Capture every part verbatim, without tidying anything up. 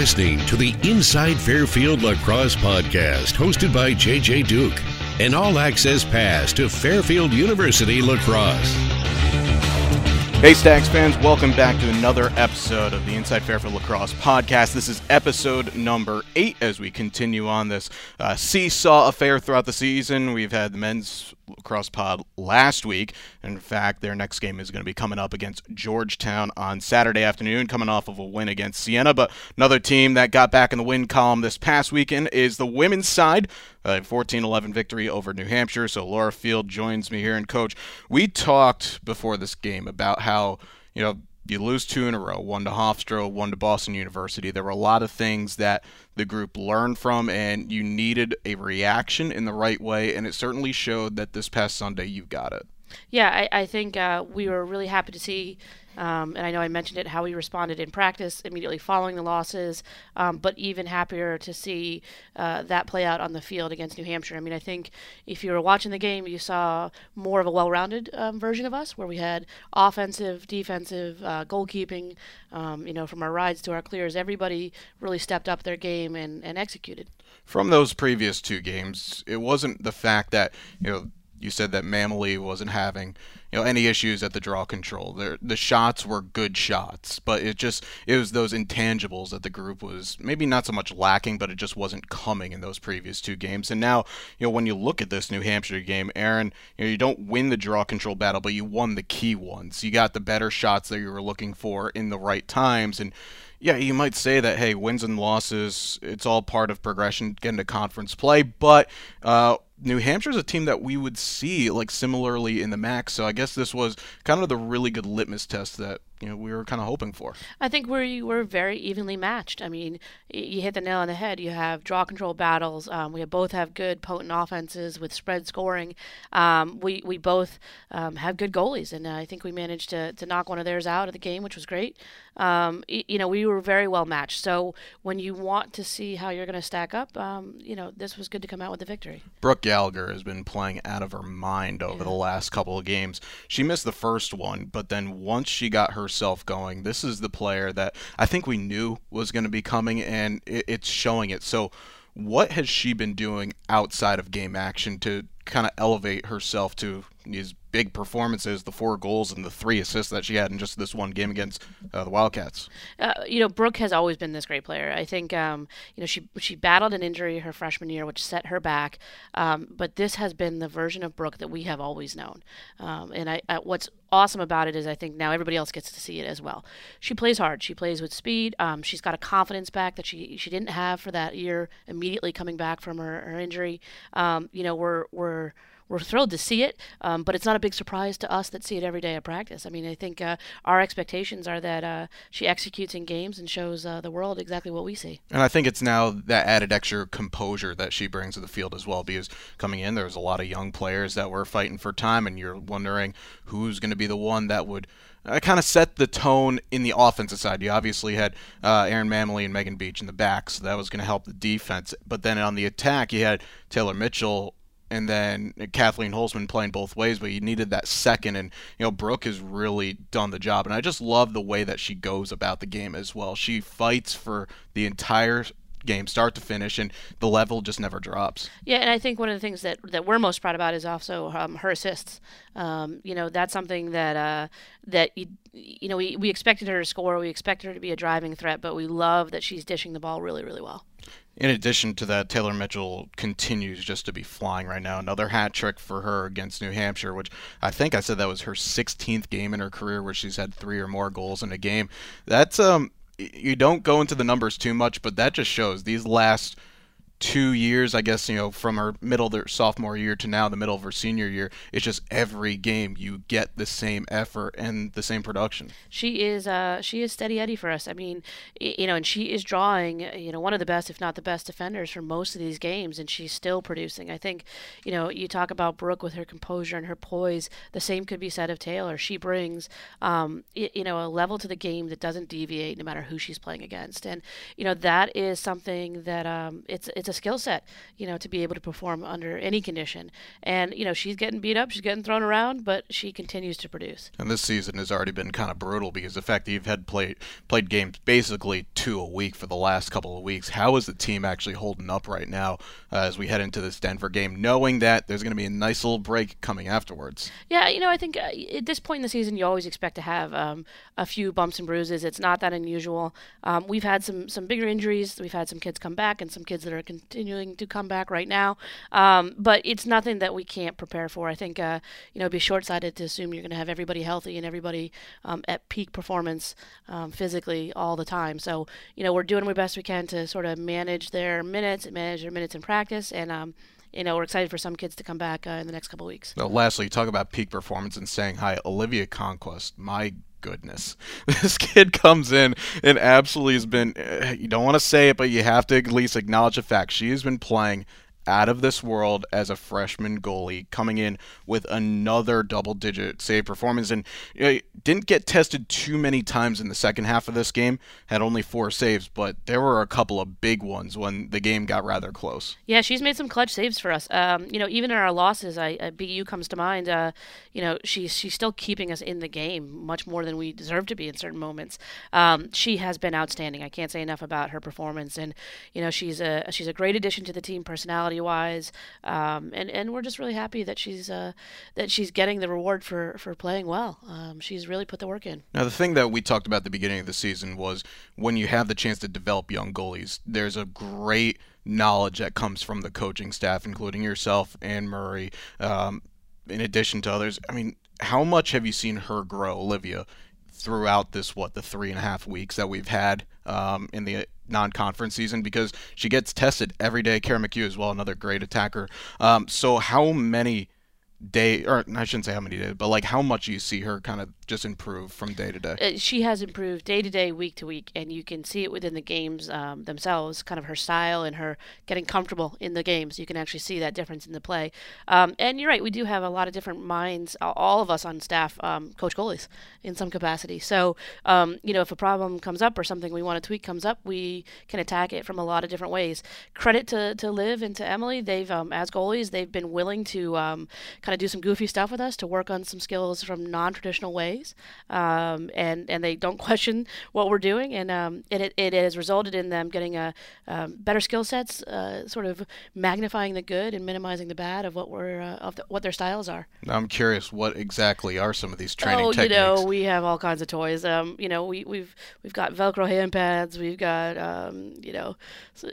listening to the Inside Fairfield Lacrosse Podcast, hosted by J J Duke, an all-access pass to Fairfield University Lacrosse. Hey, Stags fans, welcome back to another episode of the Inside Fairfield Lacrosse Podcast. This is episode number eight as we continue on this uh, seesaw affair throughout the season. We've had the men's lacrosse pod last week. In fact, their next game is going to be coming up against Georgetown on Saturday afternoon, coming off of a win against Siena. But another team that got back in the win column this past weekend is the women's side. A fourteen eleven victory over New Hampshire. So Laura Field joins me here. And, Coach, we talked before this game about how, you know, you lose two in a row, one to Hofstra, one to Boston University. There were a lot of things that the group learned from, and you needed a reaction in the right way, and it certainly showed that this past Sunday you got it. Yeah, I, I think uh, we were really happy to see, um, and I know I mentioned it, how we responded in practice immediately following the losses, um, but even happier to see uh, that play out on the field against New Hampshire. I mean, I think if you were watching the game, you saw more of a well-rounded um, version of us, where we had offensive, defensive, uh, goalkeeping, um, you know, from our rides to our clears. Everybody really stepped up their game and, and executed. From those previous two games, it wasn't the fact that, you know, you said that Mamley wasn't having, you know, any issues at the draw control. They're, the shots were good shots, but it just it was those intangibles that the group was maybe not so much lacking, but it just wasn't coming in those previous two games. And now, you know, when you look at this New Hampshire game, Erin, you know, you don't win the draw control battle, but you won the key ones. You got the better shots that you were looking for in the right times. And yeah, you might say that, hey, wins and losses, it's all part of progression, getting to conference play, but uh, New Hampshire's a team that we would see, like, similarly in the M A C, so I guess this was kind of the really good litmus test that, you know, we were kind of hoping for. I think we were very evenly matched. I mean, you hit the nail on the head. You have draw control battles. Um, we both have good potent offenses with spread scoring. Um, we, we both um, have good goalies, and uh, I think we managed to, to knock one of theirs out of the game, which was great. Um, you know, we were very well matched. So when you want to see how you're going to stack up, um, you know, this was good to come out with a victory. Brooke Gallagher has been playing out of her mind over yeah. the last couple of games. She missed the first one, but then once she got her herself going, this is the player that I think we knew was going to be coming, and it, it's showing it. So what has she been doing outside of game action to kind of elevate herself to these big performances, the four goals and the three assists that she had in just this one game against uh, the Wildcats? Uh, you know, Brooke has always been this great player. I think, um, you know, she she battled an injury her freshman year, which set her back. Um, but this has been the version of Brooke that we have always known. Um, and I, I what's awesome about it is I think now everybody else gets to see it as well. She plays hard. She plays with speed. Um, she's got a confidence back that she she didn't have for that year immediately coming back from her, her injury. Um, you know, we're we're We're thrilled to see it, um, but it's not a big surprise to us that see it every day at practice. I mean, I think uh, our expectations are that uh, she executes in games and shows uh, the world exactly what we see. And I think it's now that added extra composure that she brings to the field as well, because coming in, there was a lot of young players that were fighting for time, and you're wondering who's going to be the one that would uh, kind of set the tone in the offensive side. You obviously had uh, Erin Mamley and Megan Beach in the back, so that was going to help the defense. But then on the attack, you had Taylor Mitchell and then Kathleen Holzman playing both ways, but you needed that second, and, you know, Brooke has really done the job, and I just love the way that she goes about the game as well. She fights for the entire game, start to finish, and the level just never drops. Yeah, and I think one of the things that, that we're most proud about is also um, her assists. Um, you know, that's something that uh, that you, you know we, we expected her to score, we expected her to be a driving threat, but we love that she's dishing the ball really, really well. In addition to that, Taylor Mitchell continues just to be flying right now. Another hat trick for her against New Hampshire, which I think I said that was her sixteenth game in her career where she's had three or more goals in a game. That's um. You don't go into the numbers too much, but that just shows these last two years, I guess, you know, from her middle of her sophomore year to now the middle of her senior year, it's just every game you get the same effort and the same production. She is uh, she is steady Eddie for us. I mean, you know, and she is drawing, you know, one of the best, if not the best defenders for most of these games, and she's still producing. I think, you know, you talk about Brooke with her composure and her poise, the same could be said of Taylor. She brings, um, you know, a level to the game that doesn't deviate no matter who she's playing against. And, you know, that is something that um, it's it's a skill set, you know, to be able to perform under any condition. And, you know, she's getting beat up, she's getting thrown around, but she continues to produce. And this season has already been kind of brutal because the fact that you've had played played games basically two a week for the last couple of weeks. How is the team actually holding up right now uh, as we head into this Denver game, knowing that there's going to be a nice little break coming afterwards? Yeah, you know, I think uh, at this point in the season, you always expect to have um, a few bumps and bruises. It's not that unusual. Um, we've had some some bigger injuries. We've had some kids come back and some kids that are continuing to come back right now. Um, but it's nothing that we can't prepare for. I think, uh, you know, it'd be short-sighted to assume you're going to have everybody healthy and everybody um, at peak performance um, physically all the time. So, you know, we're doing the best we can to sort of manage their minutes, manage their minutes in practice, and um, you know, we're excited for some kids to come back uh, in the next couple of weeks. Well, lastly, you talk about peak performance and saying hi, Olivia Conquest. My goodness, this kid comes in and absolutely has been, uh, you don't want to say it, but you have to at least acknowledge the fact she has been playing out of this world as a freshman goalie, coming in with another double-digit save performance. And you know, didn't get tested too many times in the second half of this game, had only four saves, but there were a couple of big ones when the game got rather close. Yeah, she's made some clutch saves for us. Um, you know, even in our losses, I, I, B U comes to mind. Uh, you know, she's, she's still keeping us in the game much more than we deserve to be in certain moments. Um, she has been outstanding. I can't say enough about her performance. And, you know, she's a, she's a great addition to the team personality wise, um, and and we're just really happy that she's uh, that she's getting the reward for for playing well. Um, she's really put the work in. Now, the thing that we talked about at the beginning of the season was when you have the chance to develop young goalies, there's a great knowledge that comes from the coaching staff, including yourself and Murray, um, in addition to others. I mean, how much have you seen her grow, Olivia, throughout this, what, the three and a half weeks that we've had um, in the non-conference season, because she gets tested every day? Kara McHugh as well, another great attacker. Um, so how many day, or I shouldn't say how many days, but like how much you see her kind of just improve from day to day? She has improved day to day, week to week, and you can see it within the games um, themselves, kind of her style and her getting comfortable in the games. You can actually see that difference in the play. Um, and you're right, we do have a lot of different minds, all of us on staff, um, coach goalies in some capacity. So, um, you know, if a problem comes up or something we want to tweak comes up, we can attack it from a lot of different ways. Credit to, to Liv and to Emily. They've, um, as goalies, they've been willing to um, kind to do some goofy stuff with us, to work on some skills from non-traditional ways, um, and and they don't question what we're doing, and um, and it, it has resulted in them getting a um, better skill sets, uh, sort of magnifying the good and minimizing the bad of what we're uh, of the, what their styles are. Now I'm curious, what exactly are some of these training oh, techniques? Oh, you know, we have all kinds of toys. Um, you know, we we've we've got Velcro hand pads, we've got um, you know,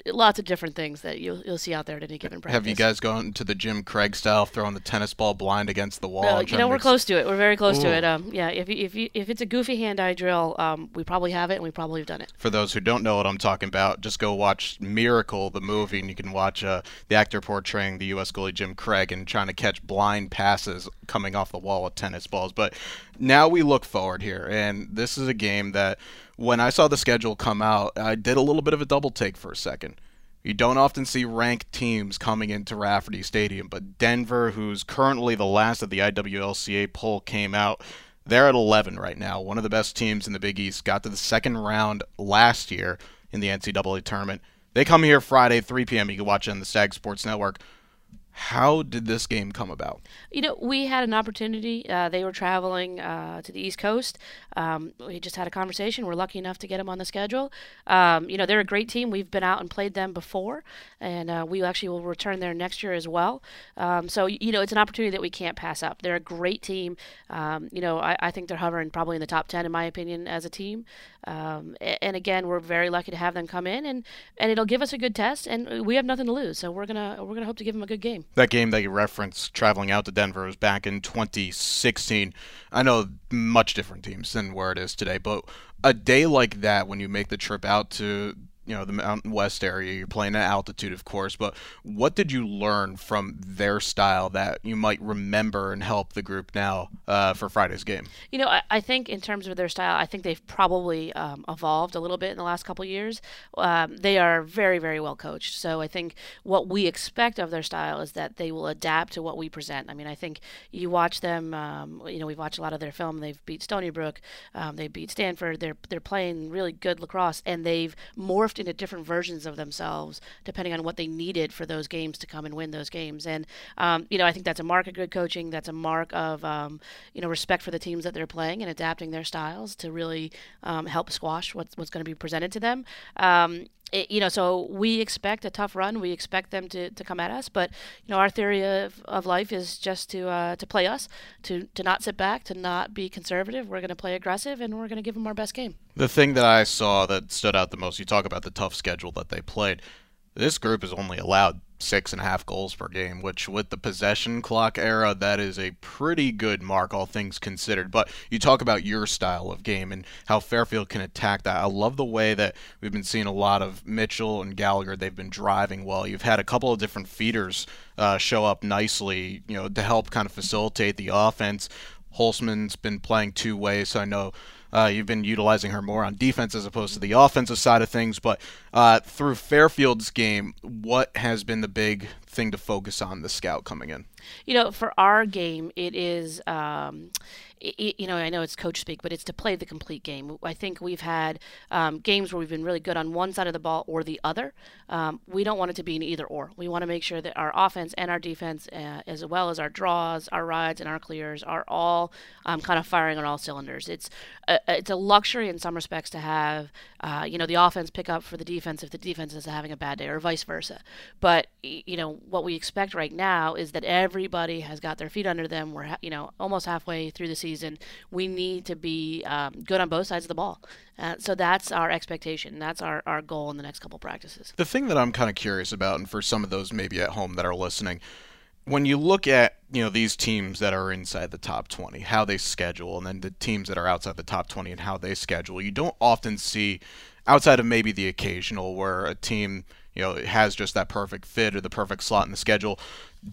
lots of different things that you'll you'll see out there at any given practice. Have you guys gone to the Jim Craig style, throwing the tennis ball blind against the wall? No, you know, we're close to it. We're very close Ooh. to it. Um, yeah, if you, if you, if it's a goofy hand-eye drill, um, we probably have it, and we probably have done it. For those who don't know what I'm talking about, just go watch Miracle, the movie, and you can watch uh, the actor portraying the U S goalie Jim Craig and trying to catch blind passes coming off the wall with tennis balls. But now we look forward here, and this is a game that when I saw the schedule come out, I did a little bit of a double take for a second. You don't often see ranked teams coming into Rafferty Stadium, but Denver, who's currently the last of the I W L C A poll, came out. They're at eleven right now. One of the best teams in the Big East, got to the second round last year in the N C double A tournament. They come here Friday, three p.m. You can watch it on the SAG Sports Network. How did this game come about? You know, we had an opportunity. Uh, they were traveling uh, to the East Coast. Um, we just had a conversation. We're lucky enough to get them on the schedule. Um, you know, they're a great team. We've been out and played them before, and uh, we actually will return there next year as well. Um, so, you know, it's an opportunity that we can't pass up. They're a great team. Um, you know, I, I think they're hovering probably in the top ten, in my opinion, as a team. Um, and, again, we're very lucky to have them come in, and, and it'll give us a good test, and we have nothing to lose. So we're gonna we're gonna hope to give them a good game. That game that you referenced, traveling out to Denver, was back in twenty sixteen. I know much different teams than where it is today, but a day like that, when you make the trip out to, you know, the Mountain West area, you're playing at altitude, of course, but what did you learn from their style that you might remember and help the group now uh, for Friday's game? You know, I, I think in terms of their style, I think they've probably um, evolved a little bit in the last couple of years. Um, they are very, very well coached, so I think what we expect of their style is that they will adapt to what we present. I mean, I think you watch them, um, you know, we've watched a lot of their film. They've beat Stony Brook. Um, they beat Stanford. They're, they're playing really good lacrosse, and they've morphed morphed into different versions of themselves depending on what they needed for those games to come and win those games. And, um, you know, I think that's a mark of good coaching. That's a mark of, um, you know, respect for the teams that they're playing and adapting their styles to really um, help squash what's, what's going to be presented to them. Um, It, you know, so we expect a tough run. We expect them to, to come at us. But, you know, our theory of, of life is just to uh, to play us, to, to not sit back, to not be conservative. We're going to play aggressive, and we're going to give them our best game. The thing that I saw that stood out the most, you talk about the tough schedule that they played. This group is only allowed six and a half goals per game, which with the possession clock era, that is a pretty good mark, all things considered. But you talk about your style of game and how Fairfield can attack that. I love the way that we've been seeing a lot of Mitchell and Gallagher. They've been driving well. You've had a couple of different feeders uh, show up nicely, you know, to help kind of facilitate the offense. Holzman's been playing two ways, so I know Uh, you've been utilizing her more on defense as opposed to the offensive side of things. But uh, through Fairfield's game, what has been the big thing to focus on the scout coming in? You know, for our game, it is, um, it, you know, I know it's coach speak, but it's to play the complete game. I think we've had um, games where we've been really good on one side of the ball or the other. Um, we don't want it to be an either or. We want to make sure that our offense and our defense, uh, as well as our draws, our rides, and our clears are all um, kind of firing on all cylinders. It's a, it's a luxury in some respects to have, uh, you know, the offense pick up for the defense if the defense is having a bad day or vice versa. But, you know, what we expect right now is that every Everybody has got their feet under them. We're, you know, almost halfway through the season. We need to be um, good on both sides of the ball. Uh, so that's our expectation. That's our, our goal in the next couple practices. The thing that I'm kind of curious about, and for some of those maybe at home that are listening, when you look at, you know, these teams that are inside the top twenty, how they schedule, and then the teams that are outside the top twenty and how they schedule, you don't often see, outside of maybe the occasional where a team, you know, it has just that perfect fit or the perfect slot in the schedule.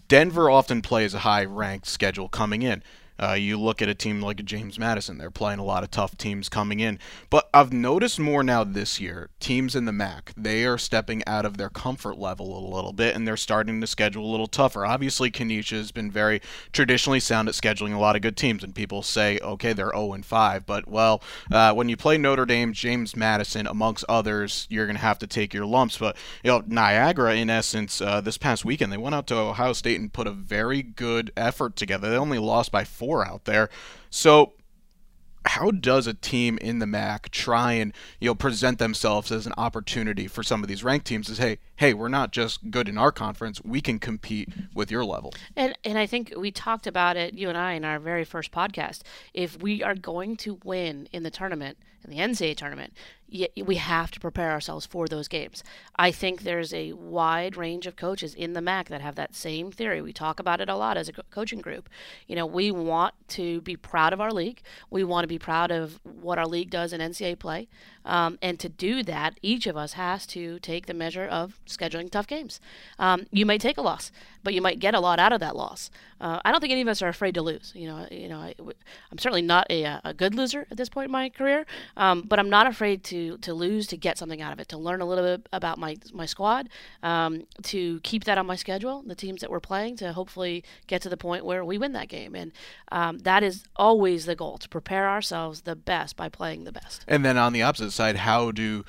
Denver often plays a high-ranked schedule coming in. Uh, you look at a team like James Madison. They're playing a lot of tough teams coming in. But I've noticed more now this year, teams in the M A C, they are stepping out of their comfort level a little bit, and they're starting to schedule a little tougher. Obviously, Canisius has been very traditionally sound at scheduling a lot of good teams, and people say, okay, they're oh and five. But, well, uh, when you play Notre Dame, James Madison, amongst others, you're going to have to take your lumps. But, you know, Niagara, in essence, uh, this past weekend, they went out to Ohio State and put a very good effort together. They only lost by four. Out there. So how does a team in the M A C try and, you know, present themselves as an opportunity for some of these ranked teams is, hey, hey, we're not just good in our conference, we can compete with your level. And and I think we talked about it, you and I, in our very first podcast. If we are going to win in the tournament, in the N C double A tournament, we have to prepare ourselves for those games. I think there's a wide range of coaches in the M A C that have that same theory. We talk about it a lot as a coaching group. You know, we want to be proud of our league. We want to be proud of what our league does in N C double A play. Um, and to do that, each of us has to take the measure of scheduling tough games. Um, you may take a loss, but you might get a lot out of that loss. Uh, I don't think any of us are afraid to lose. You know, you know, I, I'm certainly not a, a good loser at this point in my career, um, but I'm not afraid to To, to lose, to get something out of it, to learn a little bit about my my squad, um, to keep that on my schedule, the teams that we're playing, to hopefully get to the point where we win that game. And um, that is always the goal, to prepare ourselves the best by playing the best. And then on the opposite side, how do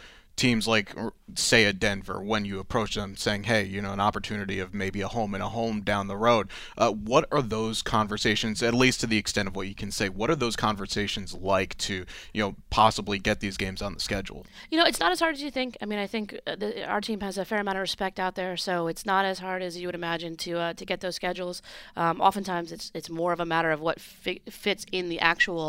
teams like, say, a Denver, when you approach them saying, hey, you know, an opportunity of maybe a home and a home down the road, uh, what are those conversations, at least to the extent of what you can say, what are those conversations like to, you know, possibly get these games on the schedule? You know, it's not as hard as you think. I mean, I think the, our team has a fair amount of respect out there, so it's not as hard as you would imagine to uh, to get those schedules. Um, oftentimes it's it's more of a matter of what fi- fits in the actual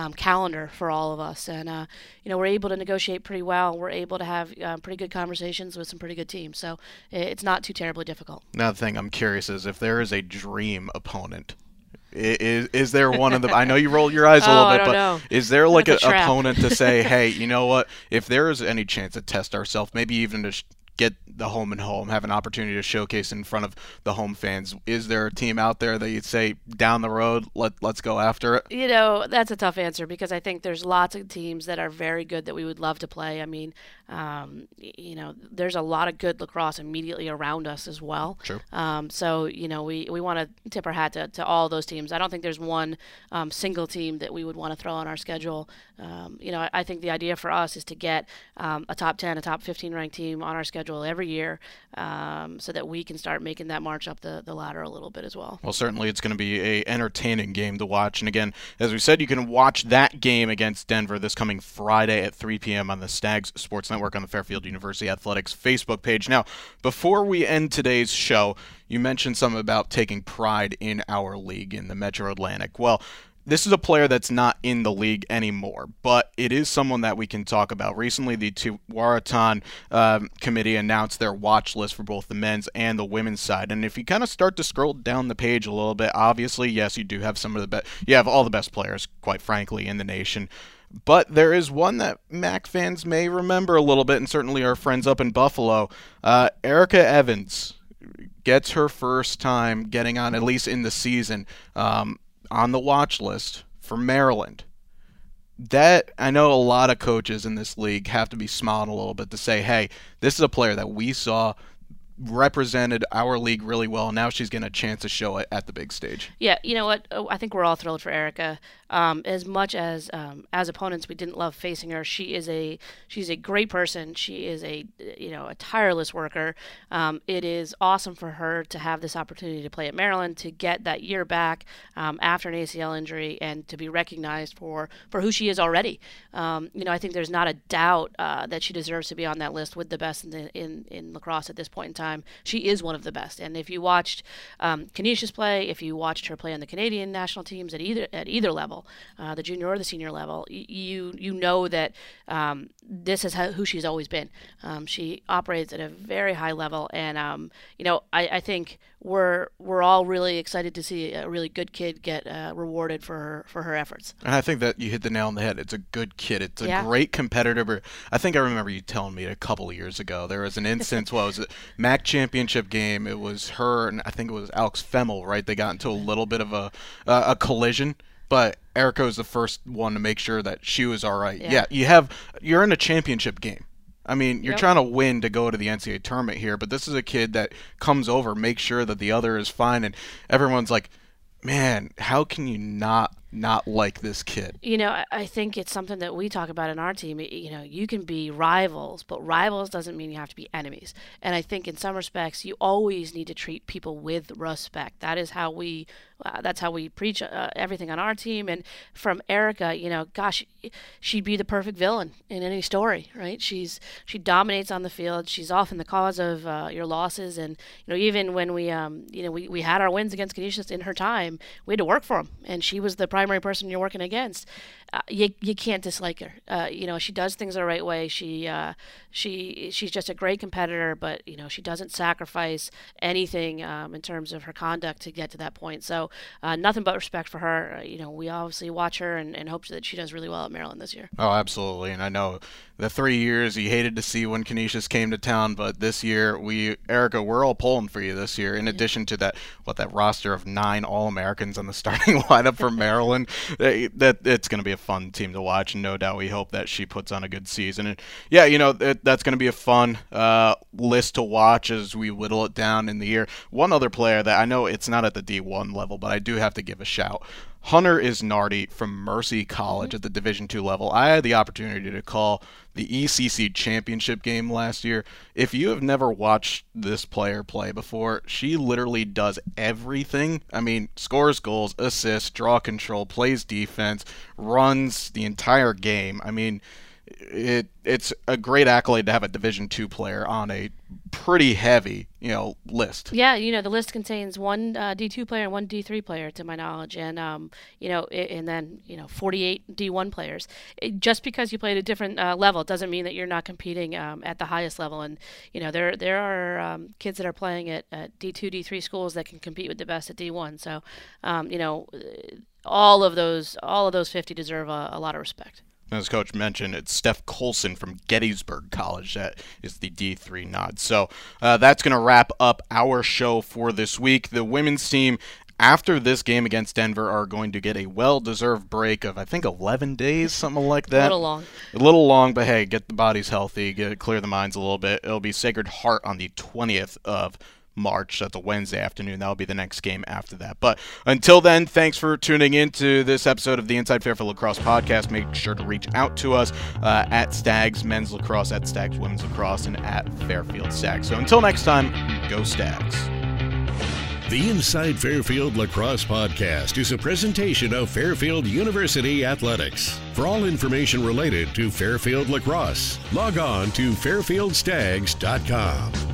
um, calendar for all of us. And, uh, you know, we're able to negotiate pretty well. We're able to have uh, pretty good conversations with some pretty good teams, so it's not too terribly difficult. Another thing I'm curious is if there is a dream opponent. Is is there one of them? I know you roll your eyes a little oh, bit, but know. Is there like an opponent to say, hey, you know what? If there is any chance to test ourselves, maybe even to sh- get the home and home, have an opportunity to showcase in front of the home fans. Is there a team out there that you'd say down the road, let, let's go after it? You know, that's a tough answer because I think there's lots of teams that are very good that we would love to play. I mean, um, you know, there's a lot of good lacrosse immediately around us as well. Sure. Um, so, you know, we, we want to tip our hat to, to all those teams. I don't think there's one um, single team that we would want to throw on our schedule. Um, you know, I, I think the idea for us is to get um, a top ten, a top fifteen ranked team on our schedule every year, um, so that we can start making that march up the, the ladder a little bit as well. Well, certainly it's going to be a entertaining game to watch. And again, as we said, you can watch that game against Denver this coming Friday at three p m on the SAG Sports Network on the Fairfield University Athletics Facebook page. Now, before we end today's show, you mentioned something about taking pride in our league in the Metro Atlantic. Well, this is a player that's not in the league anymore, but it is someone that we can talk about. Recently, the Tualatin um, committee announced their watch list for both the men's and the women's side. And if you kind of start to scroll down the page a little bit, obviously, yes, you do have some of the best. You have all the best players, quite frankly, in the nation. But there is one that M A C fans may remember a little bit, and certainly our friends up in Buffalo. Uh, Erica Evans gets her first time getting on, at least in the season, um, on the watch list for Maryland. That, I know a lot of coaches in this league have to be smiling a little bit to say, hey, this is a player that we saw represented our league really well, and now she's getting a chance to show it at the big stage. Yeah, you know what? I think we're all thrilled for Erica. Um, as much as um, as opponents, we didn't love facing her. She is a she's a great person. She is a you know a tireless worker. Um, it is awesome for her to have this opportunity to play at Maryland, to get that year back um, after an A C L injury, and to be recognized for for who she is already. Um, you know, I think there's not a doubt uh, that she deserves to be on that list with the best in the, in, in lacrosse at this point in time. She is one of the best, and if you watched um, Canisius play, if you watched her play on the Canadian national teams at either at either level, uh, the junior or the senior level, y you you know that um, this is how, who she's always been. Um, she operates at a very high level, and um, you know I, I think we're we're all really excited to see a really good kid get uh, rewarded for her, for her efforts. And I think that you hit the nail on the head. It's a good kid. It's a yeah. great competitor. I think I remember you telling me a couple of years ago there was an instance where it was a Mac championship game. It was her and I think it was Alex Femmel, right? They got into a little bit of a uh, a collision, but Erica was the first one to make sure that she was all right. Yeah, yeah you have you're in a championship game. I mean, you're yep. trying to win to go to the N C A A tournament here, but this is a kid that comes over, makes sure that the other is fine, and everyone's like, man, how can you not not like this kid? You know, I think it's something that we talk about in our team. You know, you can be rivals, but rivals doesn't mean you have to be enemies. And I think in some respects, you always need to treat people with respect. That is how we, uh, that's how we preach uh, everything on our team. And from Erica, you know, gosh, she'd be the perfect villain in any story, right? She's she dominates on the field. She's often the cause of uh, your losses. And you know, even when we, um, you know, we, we had our wins against Canisius in her time, we had to work for them, and she was the primary person you're working against. Uh, you you can't dislike her. Uh, you know, she does things the right way. She uh, she she's just a great competitor, but you know she doesn't sacrifice anything um, in terms of her conduct to get to that point. So uh, nothing but respect for her. Uh, you know, we obviously watch her and, and hope that she does really well at Maryland this year. Oh, absolutely. And I know the three years you hated to see when Canisius came to town, but this year we Erica, we're all pulling for you this year. In yeah. addition to that, what that roster of nine All-Americans on the starting lineup for Maryland. And that it's going to be a fun team to watch, and no doubt we hope that she puts on a good season. And yeah, you know, it, that's going to be a fun uh, list to watch as we whittle it down in the year. One other player that I know it's not at the D one level, but I do have to give a shout. Hunter Isnardi from Mercy College at the Division two level. I had the opportunity to call the E C C championship game last year. If you have never watched this player play before, she literally does everything. I mean, scores goals, assists, draw control, plays defense, runs the entire game. I mean, it it's a great accolade to have a Division two player on a pretty heavy, you know, list. Yeah, you know, the list contains one uh, D two player and one D three player, to my knowledge, and um, you know, it, and then you know, forty-eight D one players. It, just because you play at a different uh, level doesn't mean that you're not competing um, at the highest level. And you know, there there are um, kids that are playing at, at D two, D three schools that can compete with the best at D one. So, um, you know, all of those all of those fifty deserve a, a lot of respect. As Coach mentioned, it's Steph Colson from Gettysburg College. That is the D three nod. So uh, that's going to wrap up our show for this week. The women's team after this game against Denver are going to get a well-deserved break of, I think, eleven days, something like that. A little long. A little long, but hey, get the bodies healthy, get, clear the minds a little bit. It'll be Sacred Heart on the twentieth of March. That's a Wednesday afternoon. That'll be the next game after that. But until then, thanks for tuning in to this episode of the Inside Fairfield Lacrosse podcast. Make sure to reach out to us uh, at Stags Men's Lacrosse, at Stags Women's Lacrosse, and at Fairfield Stags. So until next time, go Stags. The Inside Fairfield Lacrosse podcast is a presentation of Fairfield University Athletics. For all information related to Fairfield Lacrosse, log on to fairfield stags dot com.